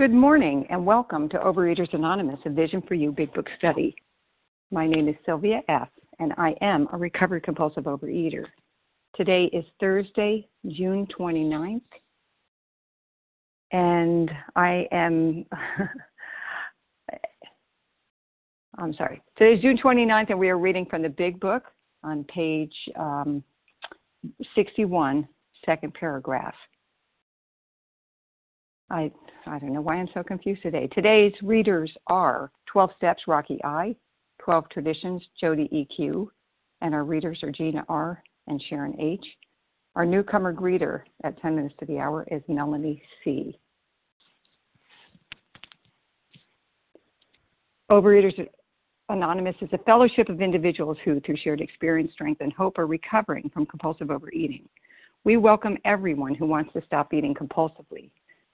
Good morning and welcome to Overeaters Anonymous, a Vision for You Big Book study. My name is Sylvia S. and I am a recovered compulsive overeater. Today is Thursday, June 29th, and Today's June 29th, and we are reading from the Big Book on page 61, second paragraph. I don't know why I'm so confused today. Today's readers are 12 Steps, Rocky I, 12 Traditions, Jody E. Q., and our readers are Gina R. and Sharon H. Our newcomer greeter at 10 minutes to the hour is Melanie C. Overeaters Anonymous is a fellowship of individuals who, through shared experience, strength, and hope, are recovering from compulsive overeating. We welcome everyone who wants to stop eating compulsively.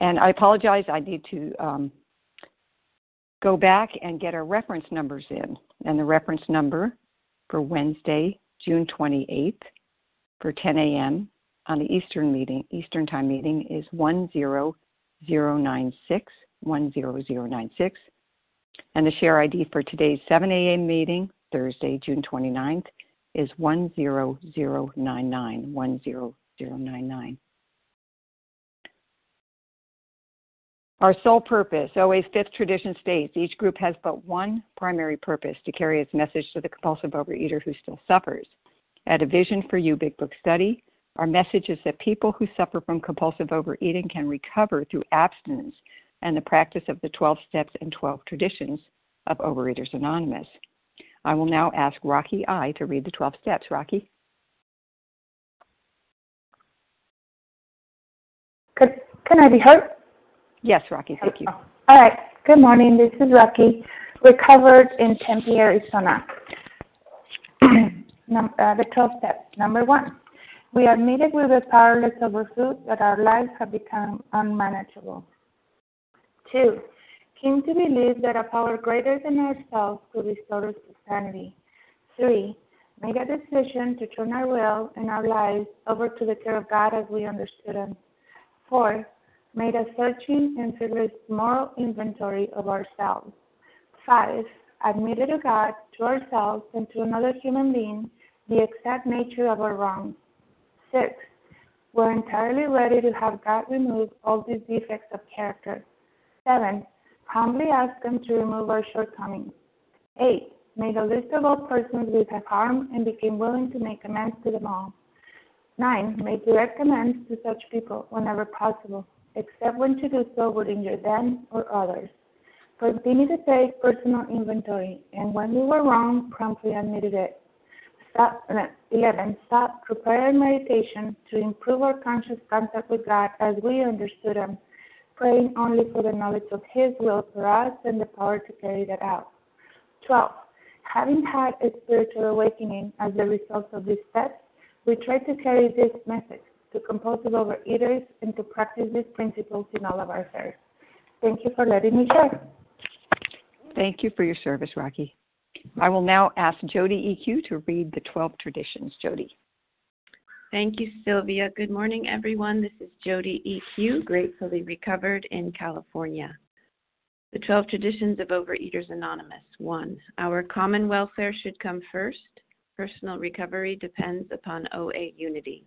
And I apologize, I need to go back and get our reference numbers in. And the reference number for Wednesday, June 28th, for 10 a.m. on the Eastern Time meeting is 10096, 10096. And the share ID for today's 7 a.m. meeting, Thursday, June 29th, is 10099, 10099. Our sole purpose, OA's fifth tradition states, each group has but one primary purpose: to carry its message to the compulsive overeater who still suffers. At a Vision for You Big Book study, our message is that people who suffer from compulsive overeating can recover through abstinence and the practice of the 12 steps and 12 traditions of Overeaters Anonymous. I will now ask Rocky I. to read the 12 steps. Rocky? Can I be heard? Yes, Rocky, thank you. All right. Good morning. This is Rocky, recovered in Tempe, Arizona. The 12 steps. Number one, we admitted we were powerless over food, that our lives have become unmanageable. Two, came to believe that a power greater than ourselves could restore us to sanity. Three, made a decision to turn our will and our lives over to the care of God as we understood Him. Four, made a searching and fearless moral inventory of ourselves. Five, admitted to God, to ourselves, and to another human being the exact nature of our wrongs. Six, were entirely ready to have God remove all these defects of character. Seven, humbly asked Him to remove our shortcomings. Eight, made a list of all persons we have harmed and became willing to make amends to them all. Nine, made direct amends to such people whenever possible, except when to do so would injure them or others. Continue to take personal inventory, and when we were wrong, promptly admitted it. 11. Stop, prepare, and meditation to improve our conscious contact with God as we understood Him, praying only for the knowledge of His will for us and the power to carry that out. 12. Having had a spiritual awakening as the result of these steps, we try to carry this message to compulsive overeaters and to practice these principles in all of our affairs. Thank you for letting me share. Thank you for your service, Rocky. I will now ask Jody E. Q. to read the 12 traditions. Jody. Thank you, Sylvia. Good morning, everyone. This is Jody E. Q., gratefully recovered in California. The 12 traditions of Overeaters Anonymous. 1. Our common welfare should come first. Personal recovery depends upon OA unity.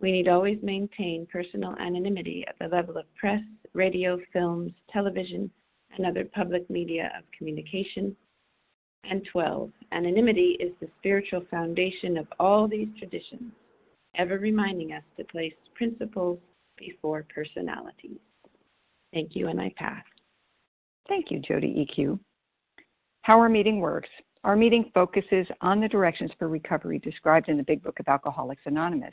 We need always maintain personal anonymity at the level of press, radio, films, television, and other public media of communication. And 12, anonymity is the spiritual foundation of all these traditions, ever reminding us to place principles before personalities. Thank you, and I pass. Thank you, Jody E. Q. How our meeting works. Our meeting focuses on the directions for recovery described in the Big Book of Alcoholics Anonymous.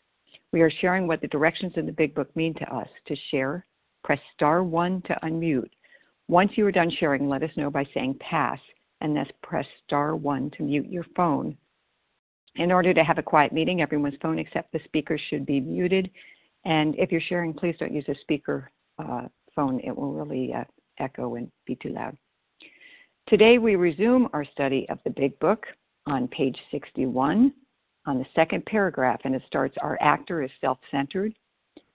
We are sharing what the directions in the Big Book mean to us. To share, press *1 to unmute. Once you are done sharing, let us know by saying pass, and thus press *1 to mute your phone. In order to have a quiet meeting, everyone's phone except the speaker should be muted. And if you're sharing, please don't use a speaker phone. It will really echo and be too loud. Today, we resume our study of the Big Book on page 61 on the second paragraph, and it starts, our actor is self-centered.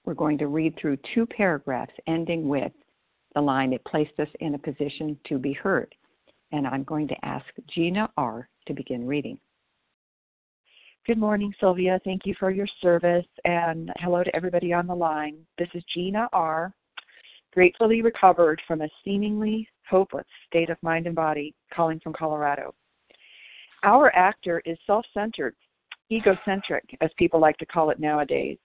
We're going to read through 2 paragraphs, ending with the line, it placed us in a position to be heard. And I'm going to ask Gina R. to begin reading. Good morning, Sylvia. Thank you for your service, and hello to everybody on the line. This is Gina R., gratefully recovered from a seemingly hopeless state of mind and body, calling from Colorado. Our actor is self-centered, egocentric, as people like to call it nowadays.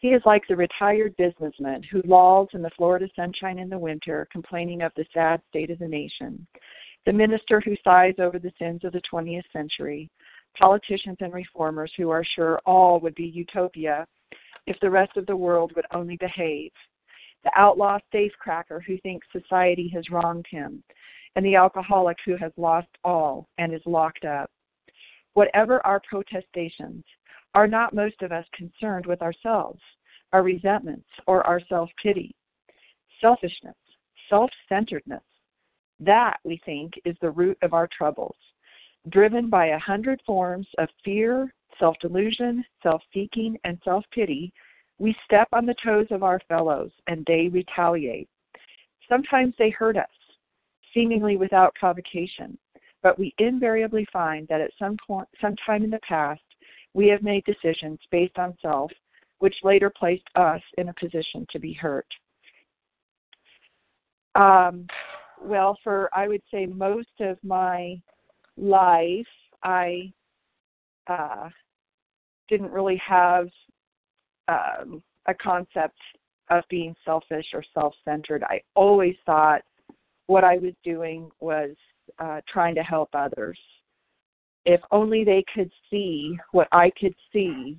He is like the retired businessman who lolls in the Florida sunshine in the winter, complaining of the sad state of the nation, the minister who sighs over the sins of the 20th century, politicians and reformers who are sure all would be utopia if the rest of the world would only behave, the outlaw safecracker who thinks society has wronged him, and the alcoholic who has lost all and is locked up. Whatever our protestations, are not most of us concerned with ourselves, our resentments, or our self-pity? Selfishness, self-centeredness, that, we think, is the root of our troubles, driven by 100 forms of fear, self-delusion, self-seeking, and self-pity. We step on the toes of our fellows, and they retaliate. Sometimes they hurt us, seemingly without provocation, but we invariably find that at some time in the past, we have made decisions based on self, which later placed us in a position to be hurt. For I would say most of my life, I didn't really have a concept of being selfish or self-centered. I always thought what I was doing was trying to help others. If only they could see what I could see,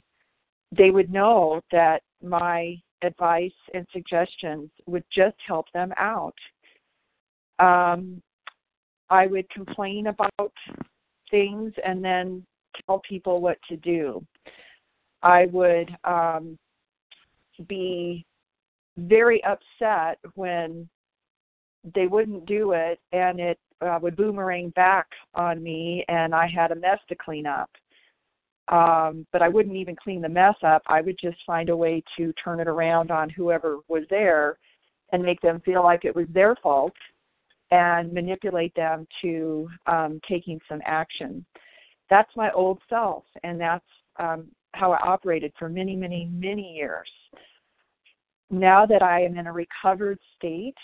they would know that my advice and suggestions would just help them out. I would complain about things and then tell people what to do. I would be very upset when they wouldn't do it, and it would boomerang back on me, and I had a mess to clean up. But I wouldn't even clean the mess up. I would just find a way to turn it around on whoever was there and make them feel like it was their fault and manipulate them to taking some action. That's my old self, and that's how I operated for many, many, many years. Now that I am in a recovered state,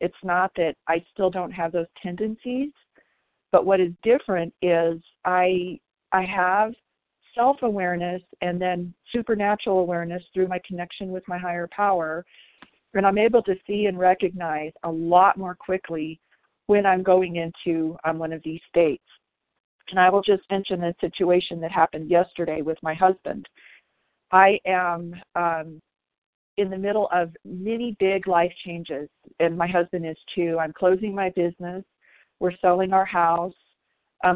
it's not that I still don't have those tendencies, but what is different is I have self-awareness and then supernatural awareness through my connection with my higher power, and I'm able to see and recognize a lot more quickly when I'm going into one of these states. And I will just mention a situation that happened yesterday with my husband. I am in the middle of many big life changes, and my husband is too. I'm closing my business. We're selling our house.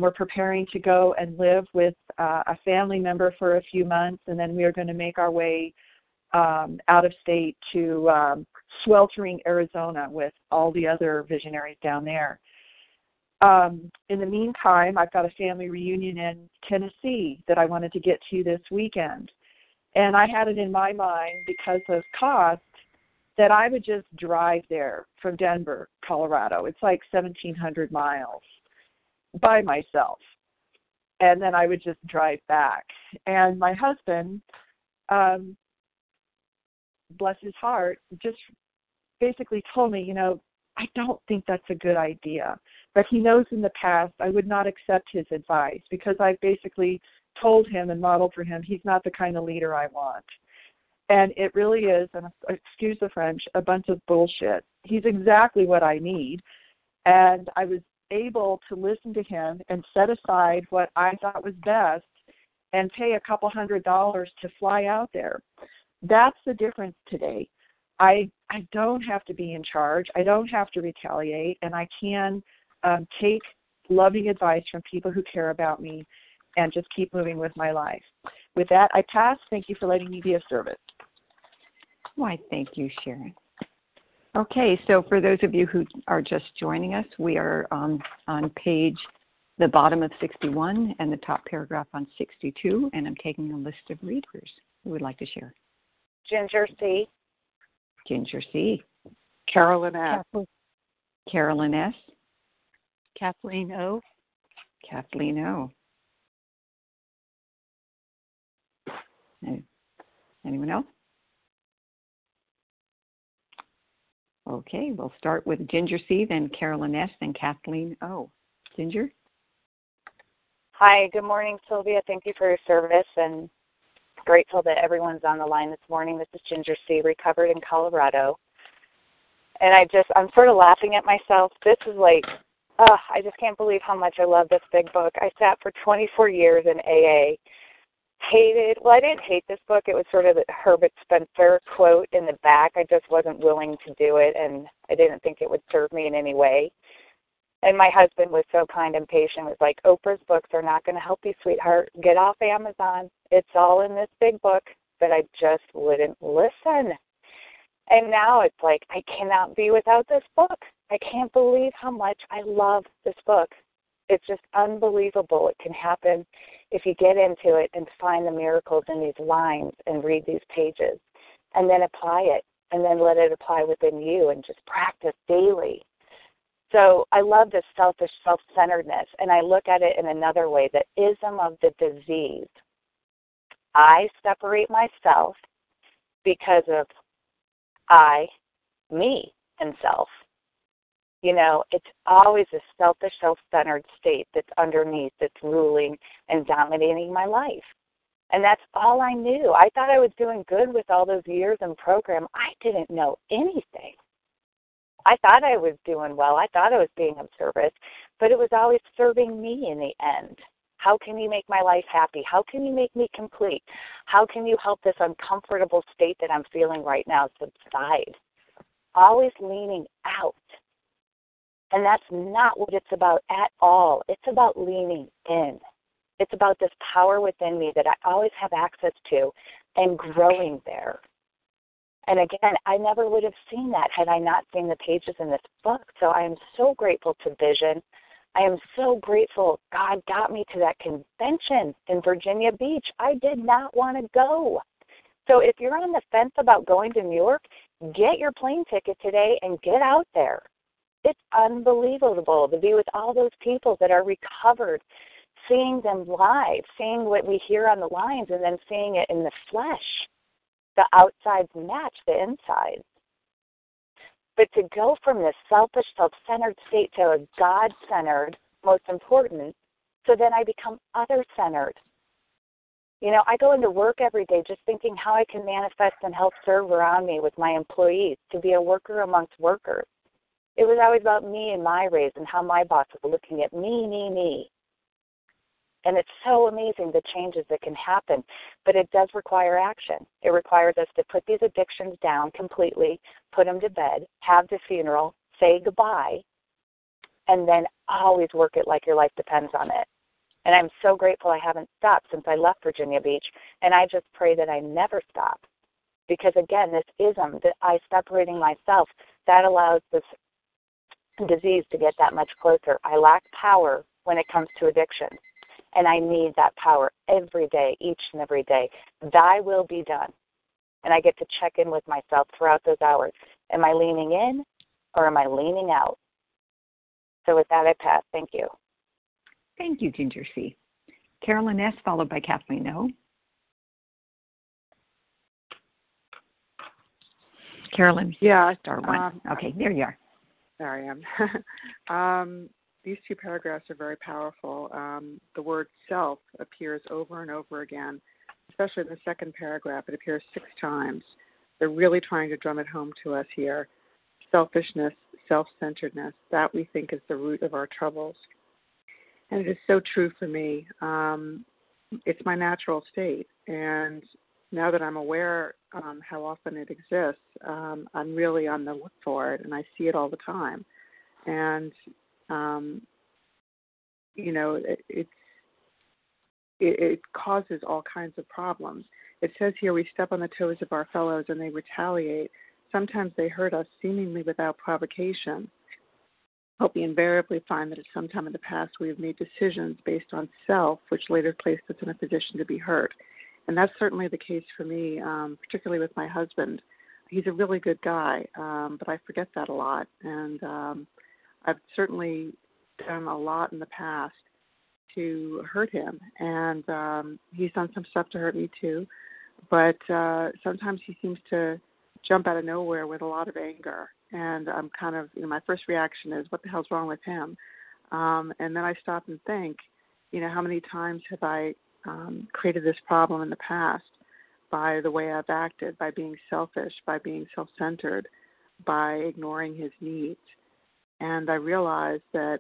We're preparing to go and live with a family member for a few months, and then we are going to make our way out of state to sweltering Arizona with all the other visionaries down there. In the meantime, I've got a family reunion in Tennessee that I wanted to get to this weekend. And I had it in my mind, because of cost, that I would just drive there from Denver, Colorado. It's like 1,700 miles by myself. And then I would just drive back. And my husband, bless his heart, just basically told me, you know, I don't think that's a good idea. But he knows in the past I would not accept his advice, because I basically told him and modeled for him he's not the kind of leader I want. And it really is, and excuse the French, a bunch of bullshit. He's exactly what I need. And I was able to listen to him and set aside what I thought was best and pay a couple $100s to fly out there. That's the difference today. I don't have to be in charge. I don't have to retaliate, and I can take loving advice from people who care about me and just keep moving with my life. With that, I pass. Thank you for letting me be of service. Why, thank you, Sharon. Okay, so for those of you who are just joining us, we are on page, the bottom of 61 and the top paragraph on 62, and I'm taking a list of readers who would like to share. Ginger C. Ginger C. Carolyn S. Carolyn S. Kathleen O. Kathleen O. Anyone else? Okay, we'll start with Ginger C., then Carolyn S., then Kathleen O. Ginger? Hi, good morning, Sylvia. Thank you for your service, and grateful that everyone's on the line this morning. This is Ginger C., recovered in Colorado. And I'm sort of laughing at myself. This is like, I just can't believe how much I love this big book. I sat for 24 years in AA. I didn't hate this book. It was sort of the Herbert Spencer quote in the back. I just wasn't willing to do it, and I didn't think it would serve me in any way. And my husband was so kind and patient, was like, Oprah's books are not going to help you, sweetheart. Get off Amazon. It's all in this big book. But I just wouldn't listen. And now it's like, I cannot be without this book. I can't believe how much I love this book. It's just unbelievable. It can happen if you get into it and find the miracles in these lines and read these pages and then apply it and then let it apply within you and just practice daily. So I love this selfish self-centeredness, and I look at it in another way, the ism of the disease. I separate myself because of I, me, and self. You know, it's always a selfish, self-centered state that's underneath, that's ruling and dominating my life. And that's all I knew. I thought I was doing good with all those years in program. I didn't know anything. I thought I was doing well. I thought I was being of service, but it was always serving me in the end. How can you make my life happy? How can you make me complete? How can you help this uncomfortable state that I'm feeling right now subside? Always leaning out. And that's not what it's about at all. It's about leaning in. It's about this power within me that I always have access to and growing there. And again, I never would have seen that had I not seen the pages in this book. So I am so grateful to Vision. I am so grateful God got me to that convention in Virginia Beach. I did not want to go. So if you're on the fence about going to New York, get your plane ticket today and get out there. It's unbelievable to be with all those people that are recovered, seeing them live, seeing what we hear on the lines, and then seeing it in the flesh. The outsides match the insides. But to go from this selfish, self-centered state to a God-centered, most important, so then I become other-centered. You know, I go into work every day just thinking how I can manifest and help serve around me with my employees, to be a worker amongst workers. It was always about me and my raise and how my boss was looking at me. And it's so amazing the changes that can happen, but it does require action. It requires us to put these addictions down completely, put them to bed, have the funeral, say goodbye, and then always work it like your life depends on it. And I'm so grateful I haven't stopped since I left Virginia Beach, and I just pray that I never stop. Because, again, this ism, that I separating myself, that allows this disease to get that much closer. I lack power when it comes to addiction, and I need that power every day, each and every day. Thy will be done. And I get to check in with myself throughout those hours. Am I leaning in or am I leaning out? So with that, I pass. Thank you. Thank you, Ginger C. Carolyn S., followed by Kathleen O. Carolyn. Yeah. Star one. Okay, there you are. There I am. These two paragraphs are very powerful. The word self appears over and over again, especially in the second paragraph. It appears 6 times. They're really trying to drum it home to us here. Selfishness, self-centeredness, that we think is the root of our troubles. And it is so true for me. It's my natural state. And now that I'm aware how often it exists, I'm really on the look for it, and I see it all the time. And, you know, it causes all kinds of problems. It says here we step on the toes of our fellows and they retaliate. Sometimes they hurt us seemingly without provocation. But we invariably find that at some time in the past we have made decisions based on self, which later placed us in a position to be hurt. And that's certainly the case for me, particularly with my husband. He's a really good guy, but I forget that a lot. And I've certainly done a lot in the past to hurt him. And he's done some stuff to hurt me too. But sometimes he seems to jump out of nowhere with a lot of anger. And I'm kind of, you know, my first reaction is, what the hell's wrong with him? And then I stop and think, you know, how many times have I created this problem in the past by the way I've acted, by being selfish, by being self-centered, by ignoring his needs? And I realize that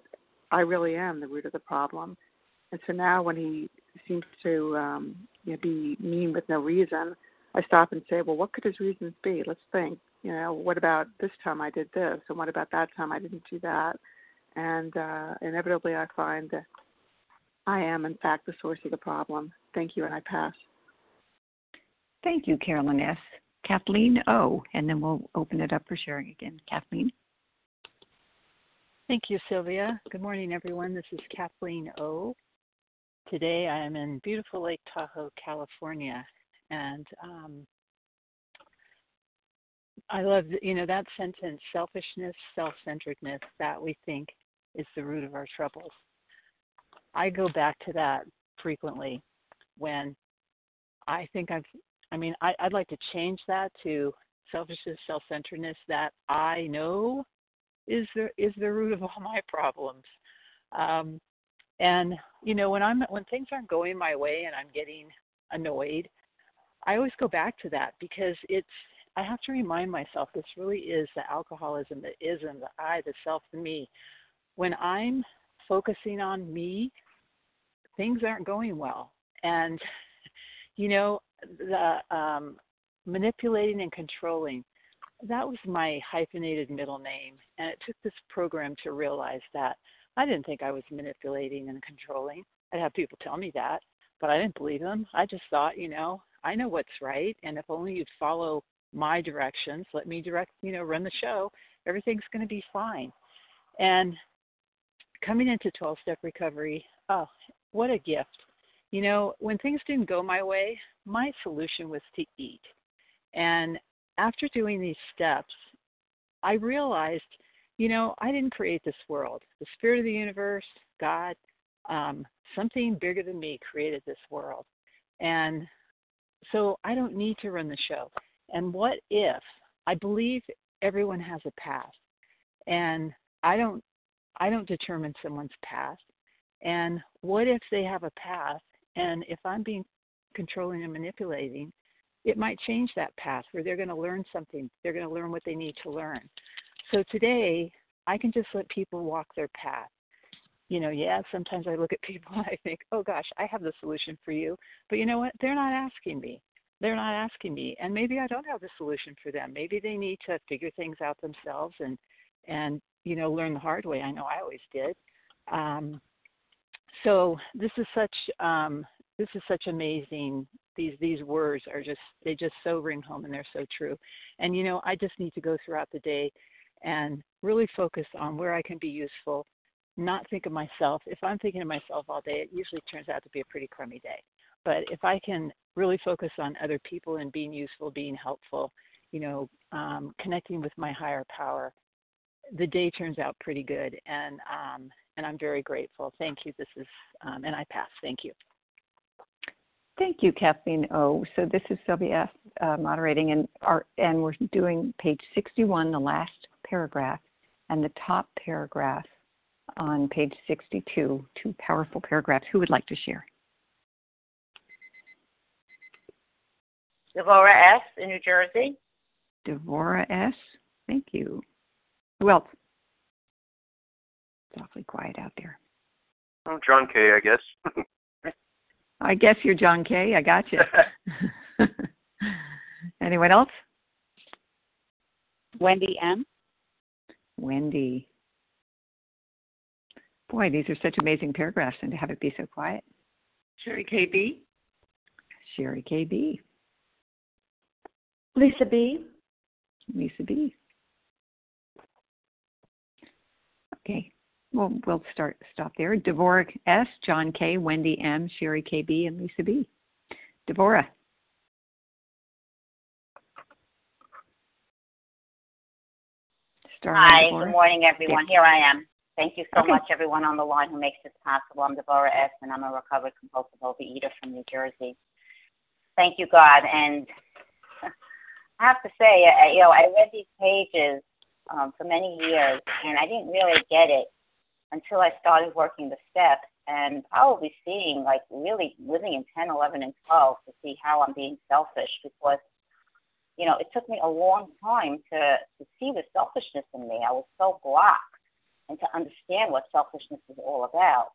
I really am the root of the problem. And so now when he seems to you know, be mean with no reason, I stop and say, well, what could his reasons be? Let's think. You know, what about this time I did this, and what about that time I didn't do that? And inevitably I find that I am, in fact, the source of the problem. Thank you, and I pass. Thank you, Carolyn S. Kathleen O., and then we'll open it up for sharing again. Kathleen? Thank you, Sylvia. Good morning, everyone. This is Kathleen O. Today I am in beautiful Lake Tahoe, California, and I love, you know, that sentence, selfishness, self-centeredness, that we think is the root of our troubles. I go back to that frequently when I think I'd like to change that to selfishness, self-centeredness, that I know is the root of all my problems. And, you know, when things aren't going my way and I'm getting annoyed, I always go back to that because I have to remind myself this really is the alcoholism, the ism, the I, the self, the me. When I'm focusing on me, things aren't going well. And, you know, the manipulating and controlling, that was my hyphenated middle name. And it took this program to realize that. I didn't think I was manipulating and controlling. I'd have people tell me that, but I didn't believe them. I just thought, you know, I know what's right. And if only you'd follow my directions, let me direct, you know, run the show, everything's going to be fine. And coming into 12-step recovery, oh, what a gift. You know, when things didn't go my way, my solution was to eat. And after doing these steps, I realized you know, I didn't create this world. The spirit of the universe, God, something bigger than me created this world. And so I don't need to run the show. And what if, I believe everyone has a past, and I don't determine someone's past. And what if they have a past, and if I'm being controlling and manipulating, it might change that path where they're going to learn something. They're going to learn what they need to learn. So today, I can just let people walk their path. You know, yeah, sometimes I look at people and I think, oh, gosh, I have the solution for you. But you know what? They're not asking me. They're not asking me. And maybe I don't have the solution for them. Maybe they need to figure things out themselves and you know, learn the hard way. I know I always did. So this is such amazing. These words are just, they just so ring home, and they're so true. And, you know, I just need to go throughout the day and really focus on where I can be useful, not think of myself. If I'm thinking of myself all day, it usually turns out to be a pretty crummy day. But if I can really focus on other people and being useful, being helpful, you know, connecting with my higher power, the day turns out pretty good. And I'm very grateful. Thank you. This is, and I pass. Thank you. Thank you, Kathleen O. So this is Sylvia S. Moderating, and we're doing page 61, the last paragraph, and the top paragraph on page 62, two powerful paragraphs. Who would like to share? Devorah S. in New Jersey. Devorah S. Thank you. Who else? It's awfully quiet out there. I'm John K., I guess. I guess you're John K. I got you. Anyone else? Wendy M. Wendy. Boy, these are such amazing paragraphs, and to have it be so quiet. Sherry K. B. Sherry K. B. Lisa B. Lisa B. Okay. Well, we'll stop there. Devorah S., John K., Wendy M., Sherry K. B., and Lisa B. Devorah. Hi, Devorah. Good morning, everyone. Yes. Here I am. Thank you so much, everyone on the line who makes this possible. I'm Devorah S., and I'm a recovered compulsive overeater from New Jersey. Thank you, God. And I have to say, you know, I read these pages for many years, and I didn't really get it until I started working the steps and probably seeing, like, really living in 10, 11, and 12 to see how I'm being selfish, because, you know, it took me a long time to see the selfishness in me. I was so blocked, and to understand what selfishness is all about.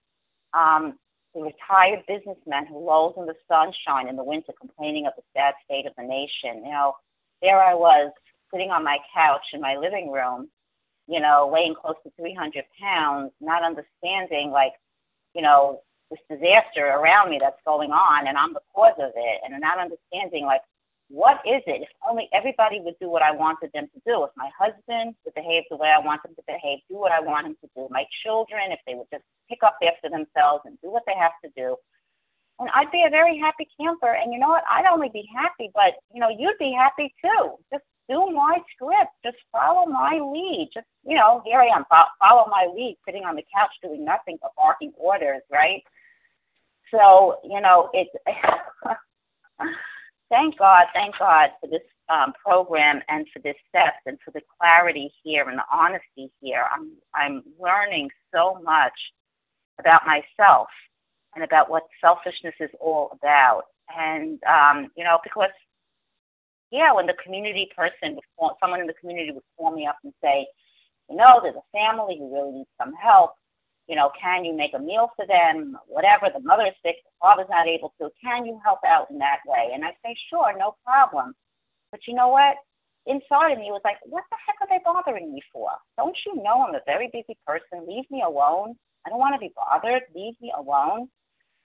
The retired businessman who lolls in the sunshine in the winter complaining of the sad state of the nation. You know, there I was sitting on my couch in my living room, you know, weighing close to 300 pounds, not understanding, like, you know, this disaster around me that's going on, and I'm the cause of it, and not understanding, like, what is it? If only everybody would do what I wanted them to do, if my husband would behave the way I want him to behave, do what I want him to do, my children, if they would just pick up after themselves and do what they have to do, and I'd be a very happy camper, and you know what? I'd only be happy, but, you know, you'd be happy too. Just do my script. Just follow my lead. Just, you know, here I am, follow my lead, sitting on the couch doing nothing but barking orders, right? So, you know, it's thank God for this program and for this steps and for the clarity here and the honesty here. I'm learning so much about myself and about what selfishness is all about. And, you know, because, yeah, when the community person, someone in the community would call me up and say, you know, there's a family who really needs some help. You know, can you make a meal for them? Whatever, the mother is sick, the father's not able to. Can you help out in that way? And I say, sure, no problem. But you know what? Inside of me was like, what the heck are they bothering me for? Don't you know I'm a very busy person? Leave me alone. I don't want to be bothered. Leave me alone.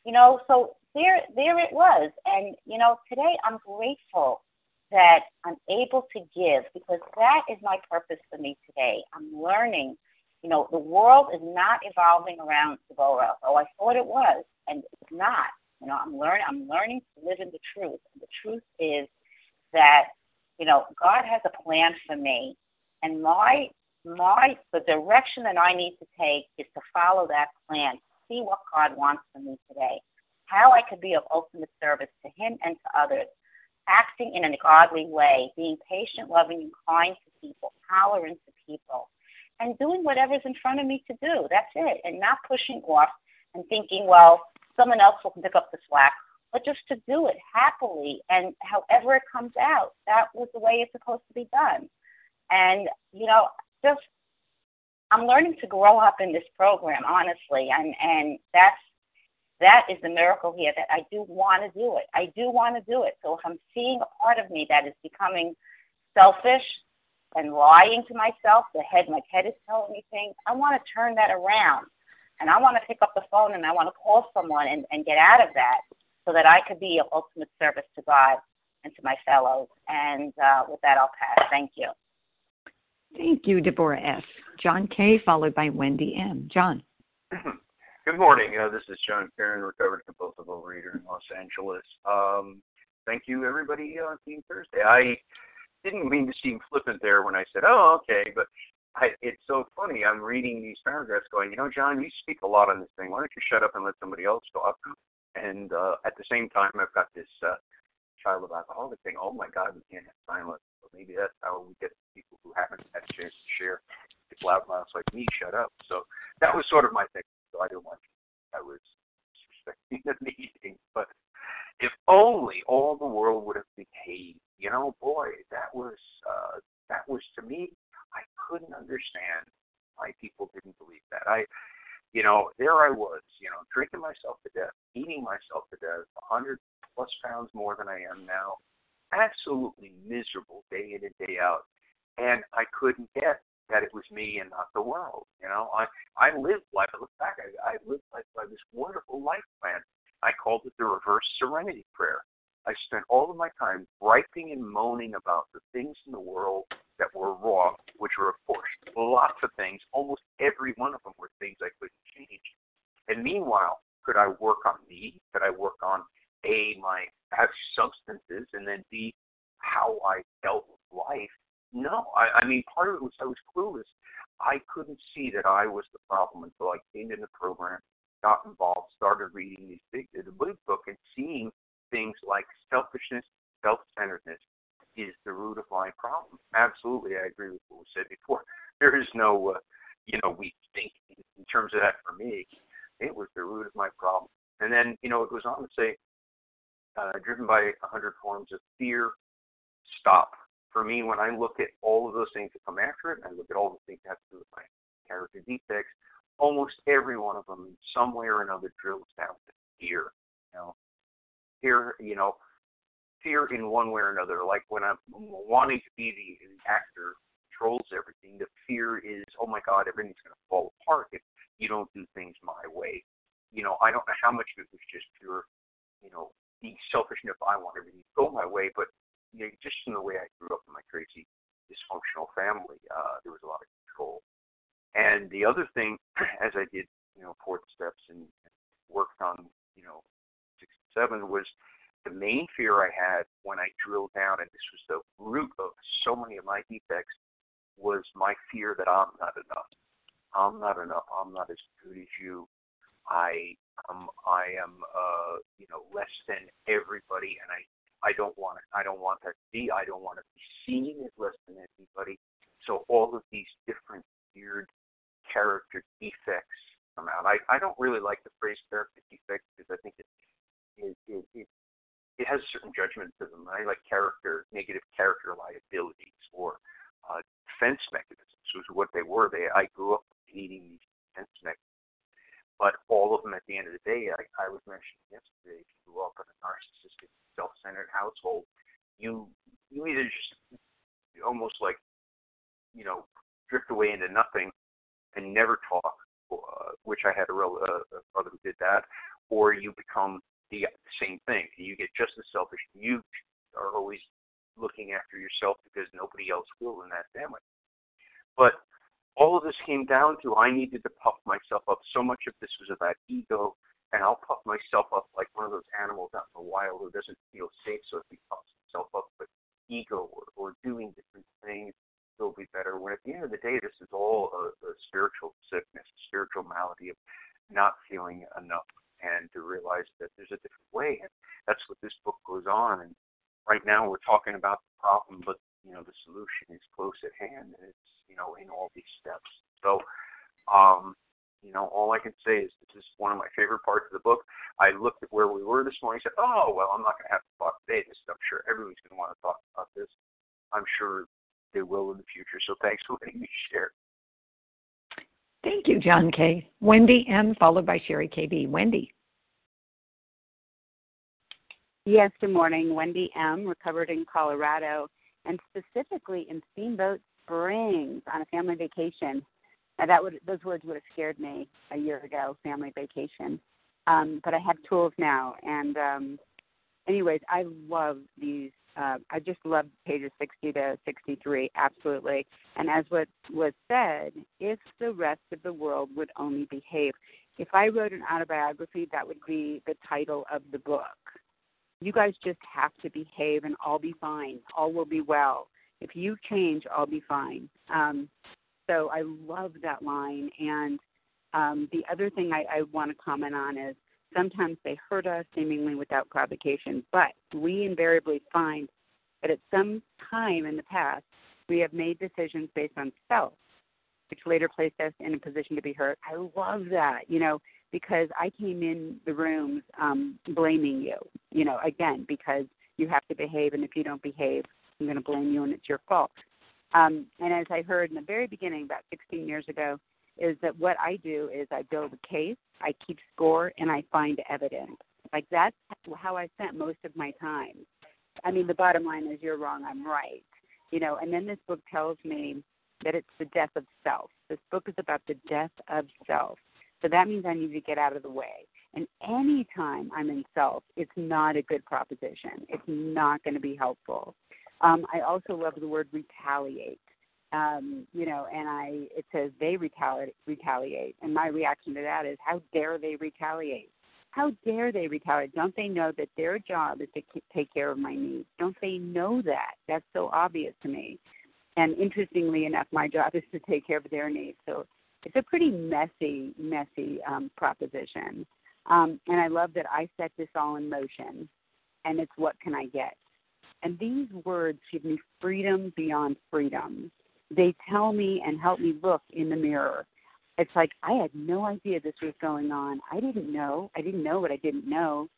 You know, so there it was. And, you know, today I'm grateful that I'm able to give, because that is my purpose for me today. I'm learning, you know, the world is not evolving around Devorah. Oh, I thought it was, and it's not. You know, I'm learning to live in the truth. And the truth is that, you know, God has a plan for me, and my the direction that I need to take is to follow that plan, see what God wants from me today, how I could be of ultimate service to him and to others, acting in a godly way, being patient, loving, and kind to people, tolerant to people, and doing whatever's in front of me to do. That's it. And not pushing off and thinking, well, someone else will pick up the slack, but just to do it happily and however it comes out. That was the way it's supposed to be done. And, you know, just I'm learning to grow up in this program, honestly, and that is the miracle here, that I do want to do it. I do want to do it. So if I'm seeing a part of me that is becoming selfish and lying to myself, my head is telling me things, I want to turn that around. And I want to pick up the phone and I want to call someone and get out of that so that I could be of ultimate service to God and to my fellows. And with that, I'll pass. Thank you. Thank you, Devorah S. John K., followed by Wendy M. John. Good morning. This is John Perrin, recovered compulsive overeater in Los Angeles. Thank you, everybody, on Team Thursday. I didn't mean to seem flippant there when I said, oh, okay, but it's so funny. I'm reading these paragraphs going, you know, John, you speak a lot on this thing. Why don't you shut up and let somebody else talk? And at the same time, I've got this child of alcoholic thing. Oh, my God, we can't have silence. But maybe that's how we get people who haven't had a chance to share. It's loud mouths like me, shut up. So that was sort of my thing. So I didn't want to. I was disrespecting the meeting. But if only all the world would have behaved, you know, boy, that was to me, I couldn't understand why people didn't believe that. You know, there I was, you know, drinking myself to death, eating myself to death, 100 plus pounds more than I am now, absolutely miserable day in and day out, and I couldn't get that it was me and not the world. You know, I lived life. I look back, I lived life by this wonderful life plan. I called it the reverse serenity prayer. I spent all of my time griping and moaning about the things in the world that were wrong, which were, of course, lots of things. Almost every one of them were things I couldn't change. And meanwhile, could I work on me? Could I work on, A, my substances, and then, B, how I dealt with life? No. I mean, part of it was I was clueless. I couldn't see that I was the problem until I came into the program, got involved, started reading the Big Book, and seeing things like selfishness, self-centeredness is the root of my problem. Absolutely, I agree with what was said before. There is no, we think in terms of that for me. It was the root of my problem. And then, you know, it goes on to say, driven by 100 forms of fear, stop. For me, when I look at all of those things that come after it, and I look at all the things that have to do with my character defects, almost every one of them in some way or another drills down to fear, you know. Fear, you know, fear in one way or another. Like when I'm wanting to be the actor who controls everything, the fear is, oh my God, everything's going to fall apart if you don't do things my way. You know, I don't know how much of it was just pure, you know, being selfish enough. I want everything to go my way, but you know, just in the way I grew up in my crazy dysfunctional family, there was a lot of control. And the other thing, as I did, you know, 4 steps and worked on, you know, 6 and 7 was the main fear I had when I drilled down, and this was the root of so many of my defects, was my fear that I'm not enough. I'm not enough. I'm not as good as you. I am you know, less than everybody, and I don't want to be seen as less than anybody. So all of these different weird character defects come out. I don't really like the phrase character defects because I think it has certain judgments to them, right? Like negative character liabilities or defense mechanisms was what they were. I grew up hating these defense mechanisms, but all of them at the end of the day, I was mentioning yesterday, if you grew up in a narcissistic, self-centered household, you either just almost like, you know, drift away into nothing and never talk, which I had a brother who did that, or you become the same thing. You get just as selfish. You are always looking after yourself because nobody else will in that family. But all of this came down to I needed to puff myself up. So much of this was about ego, and I'll puff myself up like one of those animals out in the wild who doesn't feel safe, so if he puffs himself up with ego or doing different things still be better. When at the end of the day, this is all a spiritual sickness, a spiritual malady of not feeling enough, and to realize that there's a different way. And that's what this book goes on. And right now we're talking about the problem, but, you know, the solution is close at hand, and it's, you know, in all these steps. So, you know, all I can say is this is one of my favorite parts of the book. I looked at where we were this morning and said, oh, well, I'm not going to have to talk today. I'm sure everyone's going to want to talk about this. I'm sure they will in the future. So thanks for letting me share. Thank you, John K. Wendy M., followed by Sherry K. B. Wendy. Yes, good morning. Wendy M., recovered in Colorado, and specifically in Steamboat Springs on a family vacation. Now those words would have scared me a year ago, family vacation. But I have tools now. And anyways, I love these. I just love pages 60 to 63, absolutely. And as what was said, if the rest of the world would only behave. If I wrote an autobiography, that would be the title of the book. You guys just have to behave and all be fine. All will be well. If you change, all be fine. So I love that line. And the other thing I want to comment on is sometimes they hurt us seemingly without provocation, but we invariably find that at some time in the past, we have made decisions based on self, which later placed us in a position to be hurt. I love that, you know, because I came in the rooms blaming you, you know, again, because you have to behave, and if you don't behave, I'm going to blame you and it's your fault. And as I heard in the very beginning about 16 years ago, is that what I do is I build a case, I keep score, and I find evidence. Like, that's how I spent most of my time. I mean, the bottom line is you're wrong, I'm right. You know, and then this book tells me that it's the death of self. This book is about the death of self. So that means I need to get out of the way. And any time I'm in self, it's not a good proposition. It's not going to be helpful. I also love the word retaliate. You know, and it says they retaliate, and my reaction to that is, how dare they retaliate? How dare they retaliate? Don't they know that their job is to take care of my needs? Don't they know that? That's so obvious to me. And interestingly enough, my job is to take care of their needs. So it's a pretty messy proposition. And I love that I set this all in motion, and it's what can I get? And these words give me freedom beyond freedom. They tell me and help me look in the mirror. It's like, I had no idea this was going on. I didn't know. I didn't know what I didn't know.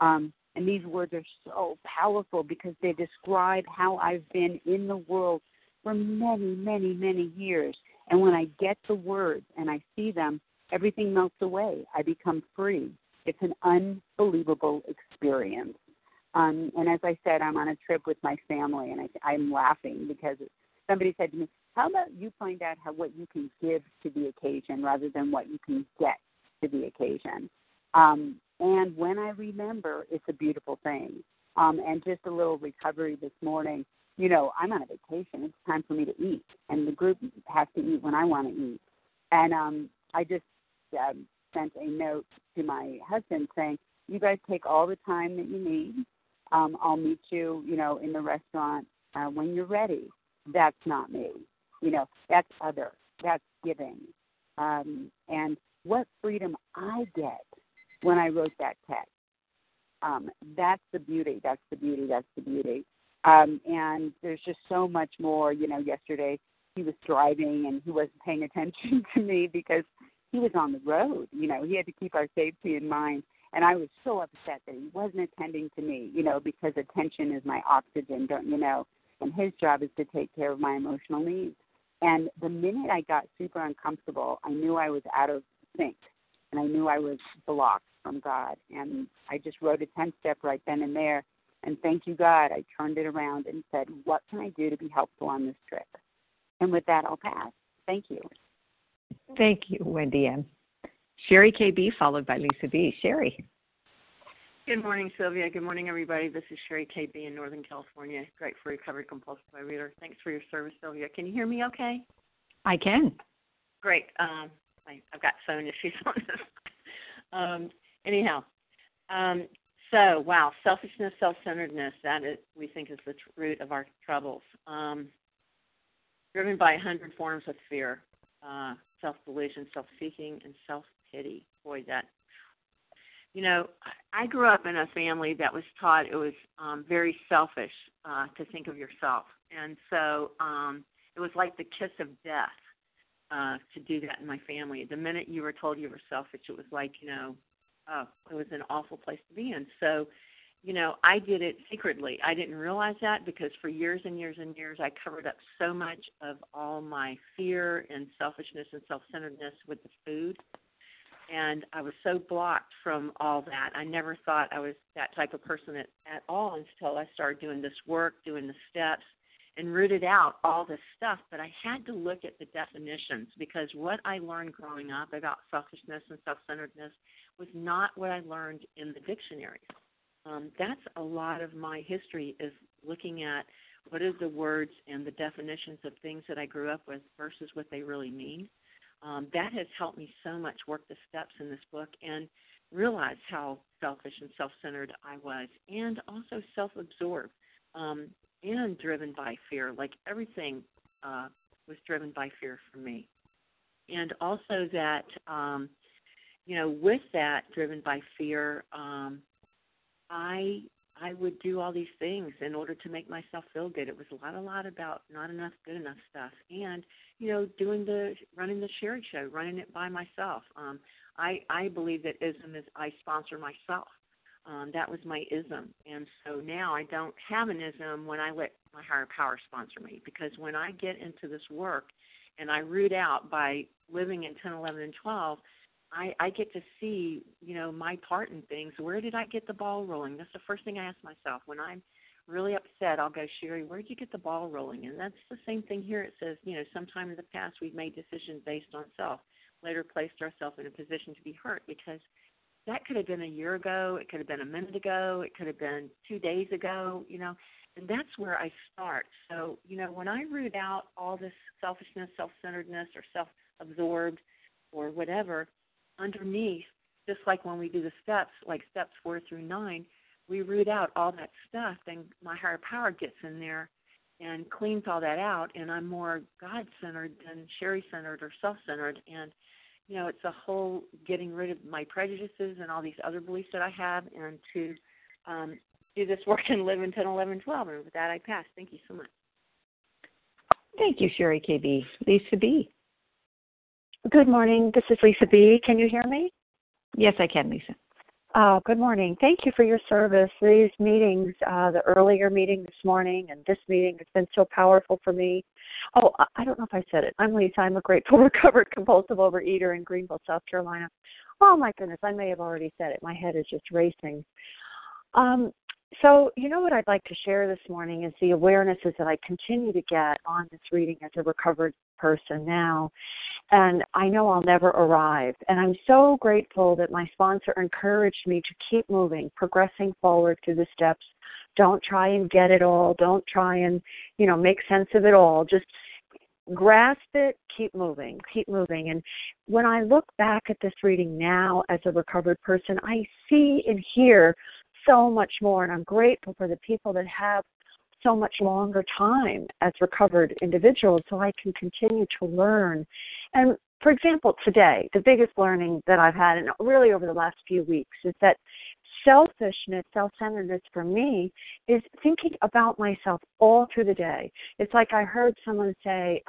And these words are so powerful because they describe how I've been in the world for many, many, many years. And when I get the words and I see them, everything melts away. I become free. It's an unbelievable experience. And as I said, I'm on a trip with my family, and I'm laughing because somebody said to me, how about you find out what you can give to the occasion rather than what you can get to the occasion? And when I remember, it's a beautiful thing. And just a little recovery this morning, you know, I'm on a vacation. It's time for me to eat, and the group has to eat when I want to eat. And I just sent a note to my husband saying, you guys take all the time that you need. I'll meet you, you know, in the restaurant when you're ready. That's not me. You know, that's other. That's giving. And what freedom I get when I wrote that text. That's the beauty. That's the beauty. That's the beauty. And there's just so much more. You know, yesterday he was driving and he wasn't paying attention to me because he was on the road. You know, he had to keep our safety in mind. And I was so upset that he wasn't attending to me, you know, because attention is my oxygen, don't you know? And his job is to take care of my emotional needs. And the minute I got super uncomfortable, I knew I was out of sync, and I knew I was blocked from God. And I just wrote a 10-step right then and there. And thank you, God, I turned it around and said, what can I do to be helpful on this trip? And with that, I'll pass. Thank you. Thank you, Wendy M. Sherry K. B., followed by Lisa B. Sherry. Good morning, Sylvia. Good morning, everybody. This is Sherry K. B. in Northern California, grateful recovered compulsive reader. Thanks for your service, Sylvia. Can you hear me okay? I can. Great. I've got phone issues on this. So, wow, selfishness, self-centeredness, that is, we think is the root of our troubles. driven by 100 forms of fear, self-delusion, self-seeking, and self-pity. Boy, that. You know, I grew up in a family that was taught it was very selfish to think of yourself. And so it was like the kiss of death to do that in my family. The minute you were told you were selfish, it was like, you know, oh, it was an awful place to be in. So, you know, I did it secretly. I didn't realize that because for years and years and years, I covered up so much of all my fear and selfishness and self-centeredness with the food. And I was so blocked from all that. I never thought I was that type of person at all until I started doing this work, doing the steps, and rooted out all this stuff. But I had to look at the definitions because what I learned growing up about selfishness and self-centeredness was not what I learned in the dictionaries. That's a lot of my history is looking at what are the words and the definitions of things that I grew up with versus what they really mean. That has helped me so much work the steps in this book and realize how selfish and self-centered I was and also self-absorbed and driven by fear. Like everything was driven by fear for me. And also that, you know, with that driven by fear, I would do all these things in order to make myself feel good. It was a lot about not enough, good enough stuff. And, you know, running the Sherry Show, running it by myself. I believe that ism is I sponsor myself. That was my ism. And so now I don't have an ism when I let my higher power sponsor me, because when I get into this work and I root out by living in 10, 11, and 12, I get to see, you know, my part in things. Where did I get the ball rolling? That's the first thing I ask myself. When I'm really upset, I'll go, Sherry, where did you get the ball rolling? And that's the same thing here. It says, you know, sometime in the past we've made decisions based on self, later placed ourselves in a position to be hurt, because that could have been a year ago. It could have been a minute ago. It could have been 2 days ago, you know. And that's where I start. So, you know, when I root out all this selfishness, self-centeredness, or self-absorbed, or whatever, underneath, just like when we do the steps, like steps 4 through 9, we root out all that stuff, and my higher power gets in there and cleans all that out, and I'm more God-centered than Sherry-centered or self-centered. And, you know, it's a whole getting rid of my prejudices and all these other beliefs that I have, and to do this work and live in 10, 11, 12. And with that, I pass. Thank you so much. Thank you, Sherry K. B. Lisa B. Good morning. This is Lisa B. Can you hear me? Yes, I can, Lisa. Good morning. Thank you for your service. These meetings, the earlier meeting this morning and this meeting, has been so powerful for me. Oh, I don't know if I said it. I'm Lisa. I'm a grateful, recovered, compulsive overeater in Greenville, South Carolina. Oh, my goodness. I may have already said it. My head is just racing. So, you know what I'd like to share this morning is the awarenesses that I continue to get on this reading as a recovered person now. And I know I'll never arrive. And I'm so grateful that my sponsor encouraged me to keep moving, progressing forward through the steps. Don't try and get it all. Don't try and, you know, make sense of it all. Just grasp it, keep moving, keep moving. And when I look back at this reading now as a recovered person, I see and hear so much more. And I'm grateful for the people that have so much longer time as recovered individuals, so I can continue to learn. And, for example, today, the biggest learning that I've had, and really over the last few weeks, is that selfishness, self-centeredness for me is thinking about myself all through the day. It's like I heard someone say,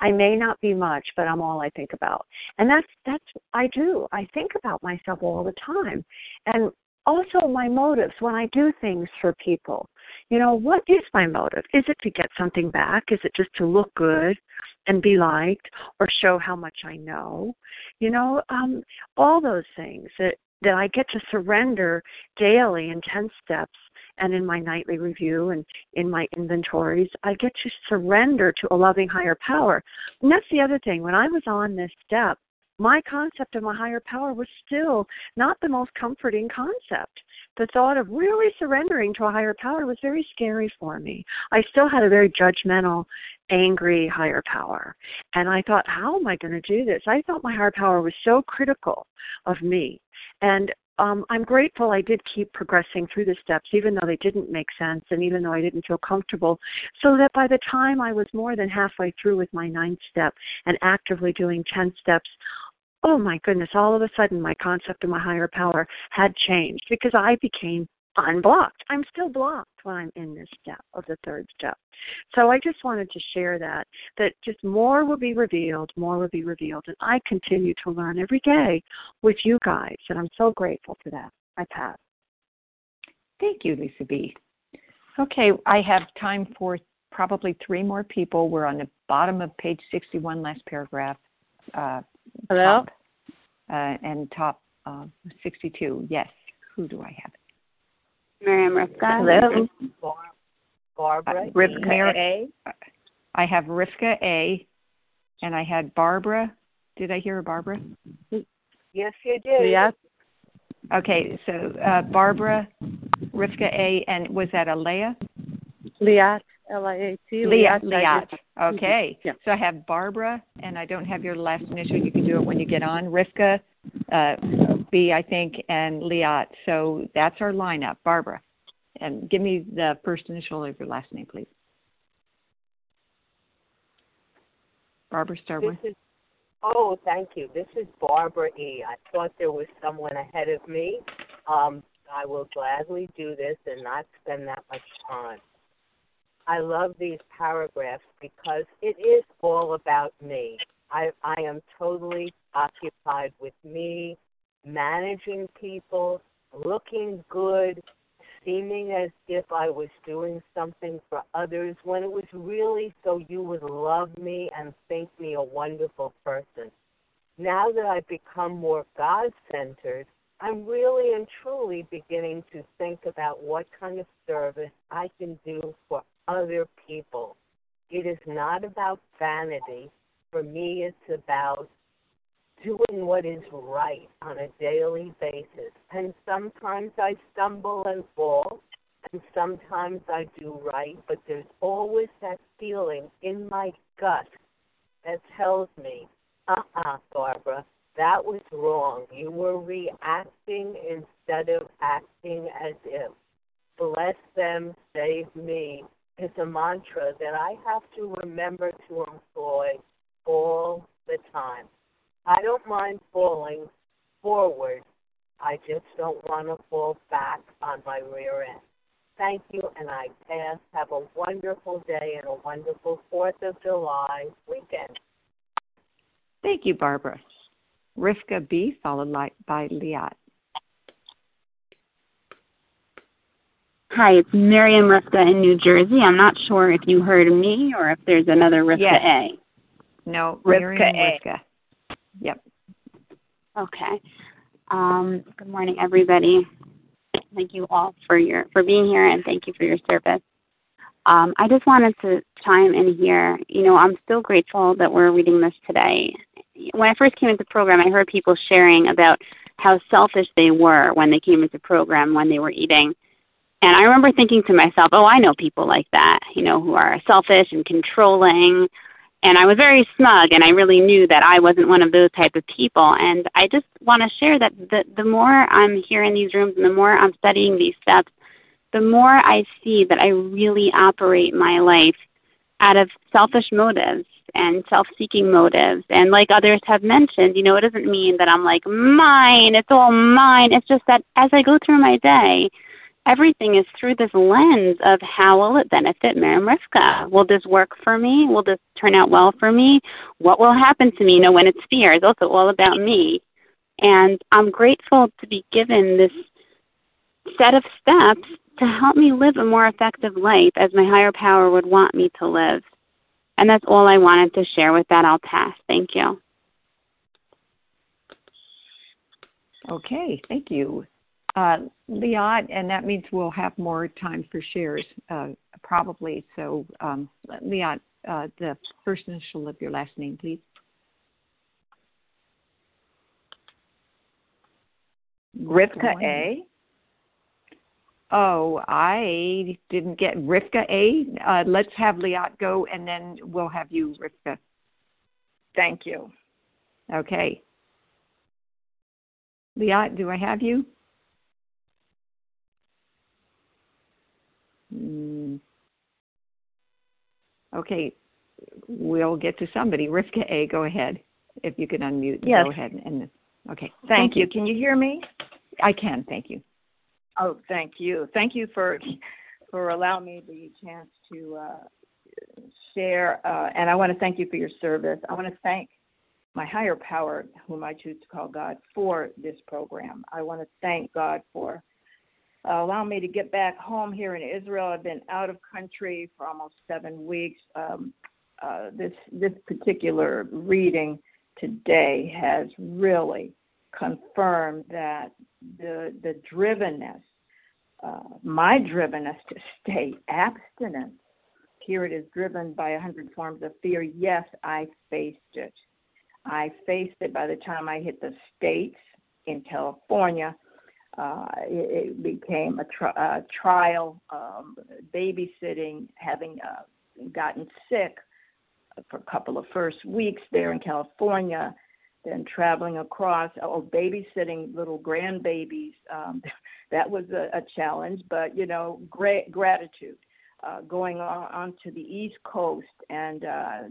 I may not be much, but I'm all I think about. And that's I do. I think about myself all the time. And also my motives when I do things for people. You know, what is my motive? Is it to get something back? Is it just to look good and be liked or show how much I know? You know, all those things that I get to surrender daily in 10 steps and in my nightly review and in my inventories. I get to surrender to a loving higher power. And that's the other thing. When I was on this step, my concept of my higher power was still not the most comforting concept. The thought of really surrendering to a higher power was very scary for me. I still had a very judgmental, angry higher power. And I thought, how am I going to do this? I thought my higher power was so critical of me. And I'm grateful I did keep progressing through the steps, even though they didn't make sense and even though I didn't feel comfortable, so that by the time I was more than halfway through with my 9th step and actively doing 10 steps, oh my goodness, all of a sudden my concept of my higher power had changed because I became unblocked. I'm still blocked when I'm in this step of the 3rd step. So I just wanted to share that just more will be revealed. And I continue to learn every day with you guys, and I'm so grateful for that. I pass. Thank you, Lisa B. Okay, I have time for probably 3 more people. We're on the bottom of page 61, last paragraph. Hello? Top, and top 62, yes. Who do I have? Miriam Rivka. Hello. Barbara Rivka A. I have Rivka A. And I had Barbara. Did I hear Barbara? Yes, you did. Yes. Okay, so Barbara Rivka A. And was that Alea? Liat, L-I-A-T. Liat. Okay. Yeah. So I have Barbara, and I don't have your last initial. You can do it when you get on. Rivka B, I think, and Liat. So that's our lineup. Barbara, and give me the first initial of your last name, please. Barbara, start with. Oh, thank you. This is Barbara E. I thought there was someone ahead of me. I will gladly do this and not spend that much time. I love these paragraphs because it is all about me. I am totally occupied with me, managing people, looking good, seeming as if I was doing something for others when it was really so you would love me and think me a wonderful person. Now that I've become more God-centered, I'm really and truly beginning to think about what kind of service I can do for other people. It is not about vanity. For me, it's about doing what is right on a daily basis. And sometimes I stumble and fall, and sometimes I do right, but there's always that feeling in my gut that tells me, Barbara, that was wrong. You were reacting instead of acting as if. Bless them, save me. It's a mantra that I have to remember to employ all the time. I don't mind falling forward. I just don't want to fall back on my rear end. Thank you, and I pass. Have a wonderful day and a wonderful 4th of July weekend. Thank you, Barbara. Rivka B., followed by Liat. Hi, it's Miriam Rivka in New Jersey. I'm not sure if you heard me or if there's another Rivka yes. A. No, Rivka A. Rivka. Yep. Okay. Good morning, everybody. Thank you all for being here, and thank you for your service. I just wanted to chime in here. You know, I'm still grateful that we're reading this today. When I first came into the program, I heard people sharing about how selfish they were when they came into the program, when they were eating. And I remember thinking to myself, oh, I know people like that, you know, who are selfish and controlling. And I was very smug, and I really knew that I wasn't one of those type of people. And I just want to share that the more I'm here in these rooms and the more I'm studying these steps, the more I see that I really operate my life out of selfish motives and self-seeking motives. And like others have mentioned, you know, it doesn't mean that I'm like, mine, it's all mine. It's just that as I go through my day, everything is through this lens of how will it benefit Miriam Rivka? Will this work for me? Will this turn out well for me? What will happen to me? You know, when it's fear, it's also all about me. And I'm grateful to be given this set of steps to help me live a more effective life as my higher power would want me to live. And that's all I wanted to share. With that, I'll pass. Thank you. Okay, thank you. Liat, and that means we'll have more time for shares, probably. So, Liat, the first initial of your last name, please. Rivka A. Oh, I didn't get Rivka A. Let's have Liat go, and then we'll have you, Rivka. Thank you. Okay. Liat, do I have you? Okay, we'll get to somebody. Rivka A., go ahead. If you could unmute, yes. Go ahead. And okay. Thank you. Can you hear me? I can. Thank you. Oh, thank you. Thank you for allowing me the chance to share. And I want to thank you for your service. I want to thank my higher power, whom I choose to call God, for this program. I want to thank God for allowing me to get back home here in Israel. I've been out of country for almost 7 weeks. This particular reading today has really confirmed that the drivenness, my drivenness to stay abstinent, here it is driven by 100 forms of fear. Yes, I faced it. I faced it by the time I hit the States in California. It became a trial, babysitting, having gotten sick for a couple of first weeks there in California, then traveling across, babysitting little grandbabies. That was a challenge, but, you know, gratitude. Going on to the East Coast and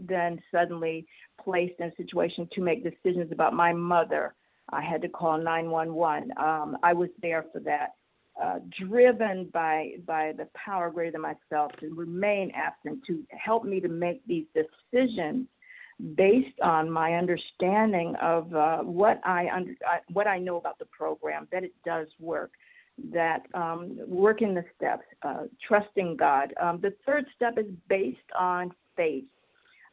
then suddenly placed in a situation to make decisions about my mother. I had to call 911. I was there for that. Driven by the power greater than myself to remain absent, to help me to make these decisions based on my understanding of what I know about the program, that it does work, that working the steps, trusting God. The third step is based on faith,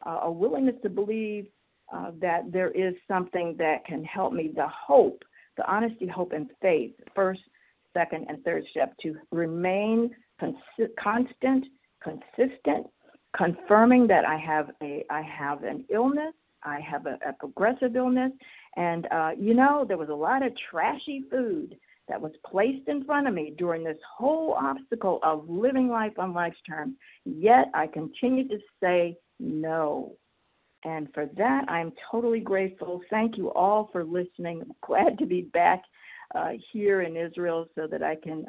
a willingness to believe that there is something that can help me, the hope, the honesty, hope, and faith, first, second, and third step, to remain consistent, confirming that I have an illness, I have a progressive illness, and there was a lot of trashy food that was placed in front of me during this whole obstacle of living life on life's terms, yet I continued to say no. And for that, I'm totally grateful. Thank you all for listening. I'm glad to be back here in Israel so that I can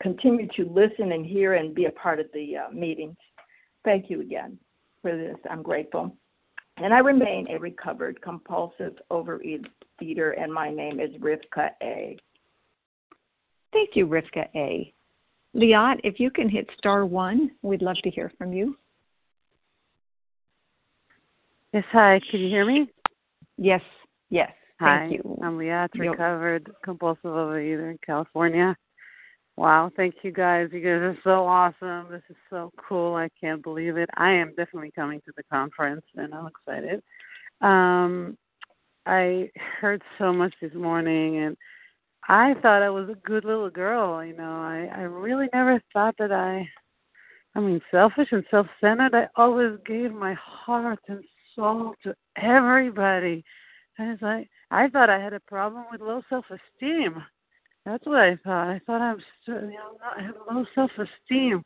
continue to listen and hear and be a part of the meetings. Thank you again for this. I'm grateful. And I remain a recovered compulsive overeater, and my name is Rivka A. Thank you, Rivka A. Liat, if you can hit *1, we'd love to hear from you. Yes, hi. Can you hear me? Yes. Hi, thank you. I'm Liat, recovered compulsive overeater in California. Wow, thank you guys. You guys are so awesome. This is so cool. I can't believe it. I am definitely coming to the conference, and I'm excited. I heard so much this morning, and I thought I was a good little girl. You know, I really never thought that I mean, selfish and self-centered. I always gave my heart and soul to everybody. And it's like, I thought I had a problem with low self-esteem. That's what I thought. I thought I have low self-esteem,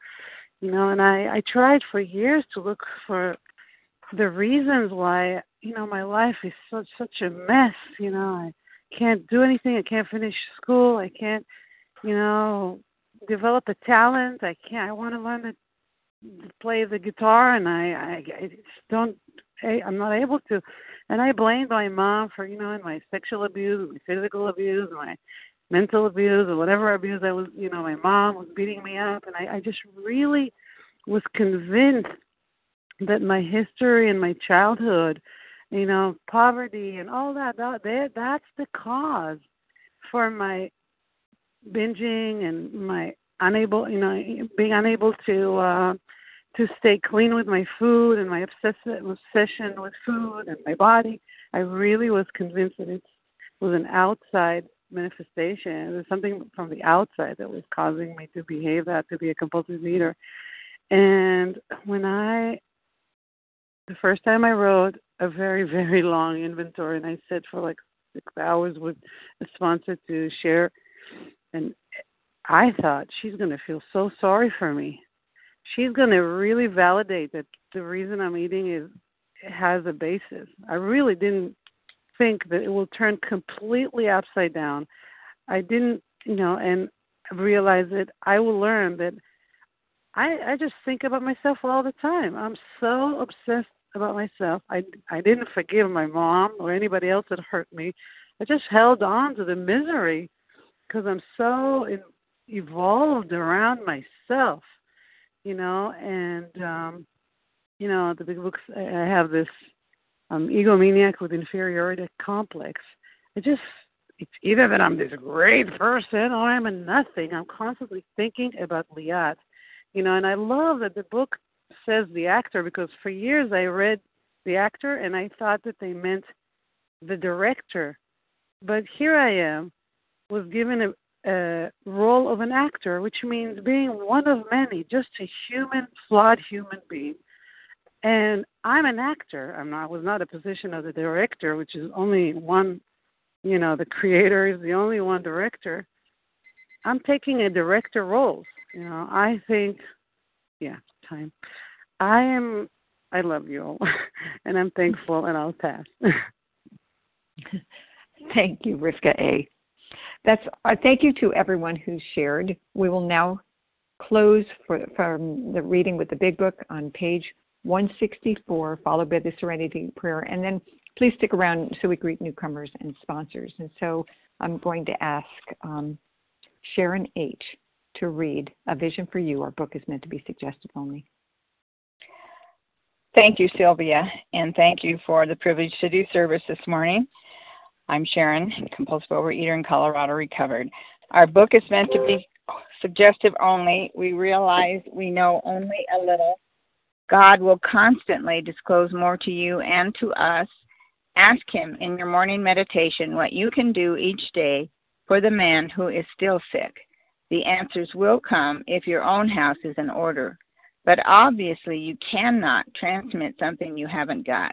and I tried for years to look for the reasons why, my life is such a mess. I can't do anything. I can't finish school. I can't, develop a talent. I can't. I want to learn to play the guitar, and I just don't. I'm not able to. And I blamed my mom for, and my sexual abuse, my physical abuse, my mental abuse, or whatever abuse I was, my mom was beating me up, and I just really was convinced that my history and my childhood, poverty and all that's the cause for my binging and my being unable to stay clean with my food and my obsession with food and my body. I really was convinced that it was an outside manifestation. It was something from the outside that was causing me to behave that, to be a compulsive eater. And the first time I wrote a very, very long inventory, and I sat for like 6 hours with a sponsor to share, and I thought, she's going to feel so sorry for me. She's going to really validate that the reason I'm eating has a basis. I really didn't think that it will turn completely upside down. I didn't, and realize that I will learn that I just think about myself all the time. I'm so obsessed about myself. I didn't forgive my mom or anybody else that hurt me. I just held on to the misery because I'm so evolved around myself, you know. And, you know, at the Big Books, I have this egomaniac with inferiority complex. It's either that I'm this great person or I'm a nothing. I'm constantly thinking about Liat, you know. And I love that the book says the actor, because for years I read the actor and I thought that they meant the director. But here I am, was given a role of an actor, which means being one of many, just a human, flawed human being. And I'm an actor. I was not a position of the director, which is only one, you know, the creator is the only one director. I'm taking a director role. You know, I think, yeah, time. I love you all, and I'm thankful, and I'll pass. Thank you, Rivka A. Thank you to everyone who shared. We will now close from the reading with the Big Book on page 164, followed by the Serenity Prayer. And then please stick around so we greet newcomers and sponsors. And so I'm going to ask Sharon H. to read A Vision for You. Our book is meant to be suggestive only. Thank you, Sylvia, and thank you for the privilege to do service this morning. I'm Sharon, compulsive overeater in Colorado, recovered. Our book is meant to be suggestive only. We realize we know only a little. God will constantly disclose more to you and to us. Ask Him in your morning meditation what you can do each day for the man who is still sick. The answers will come if your own house is in order. But obviously you cannot transmit something you haven't got.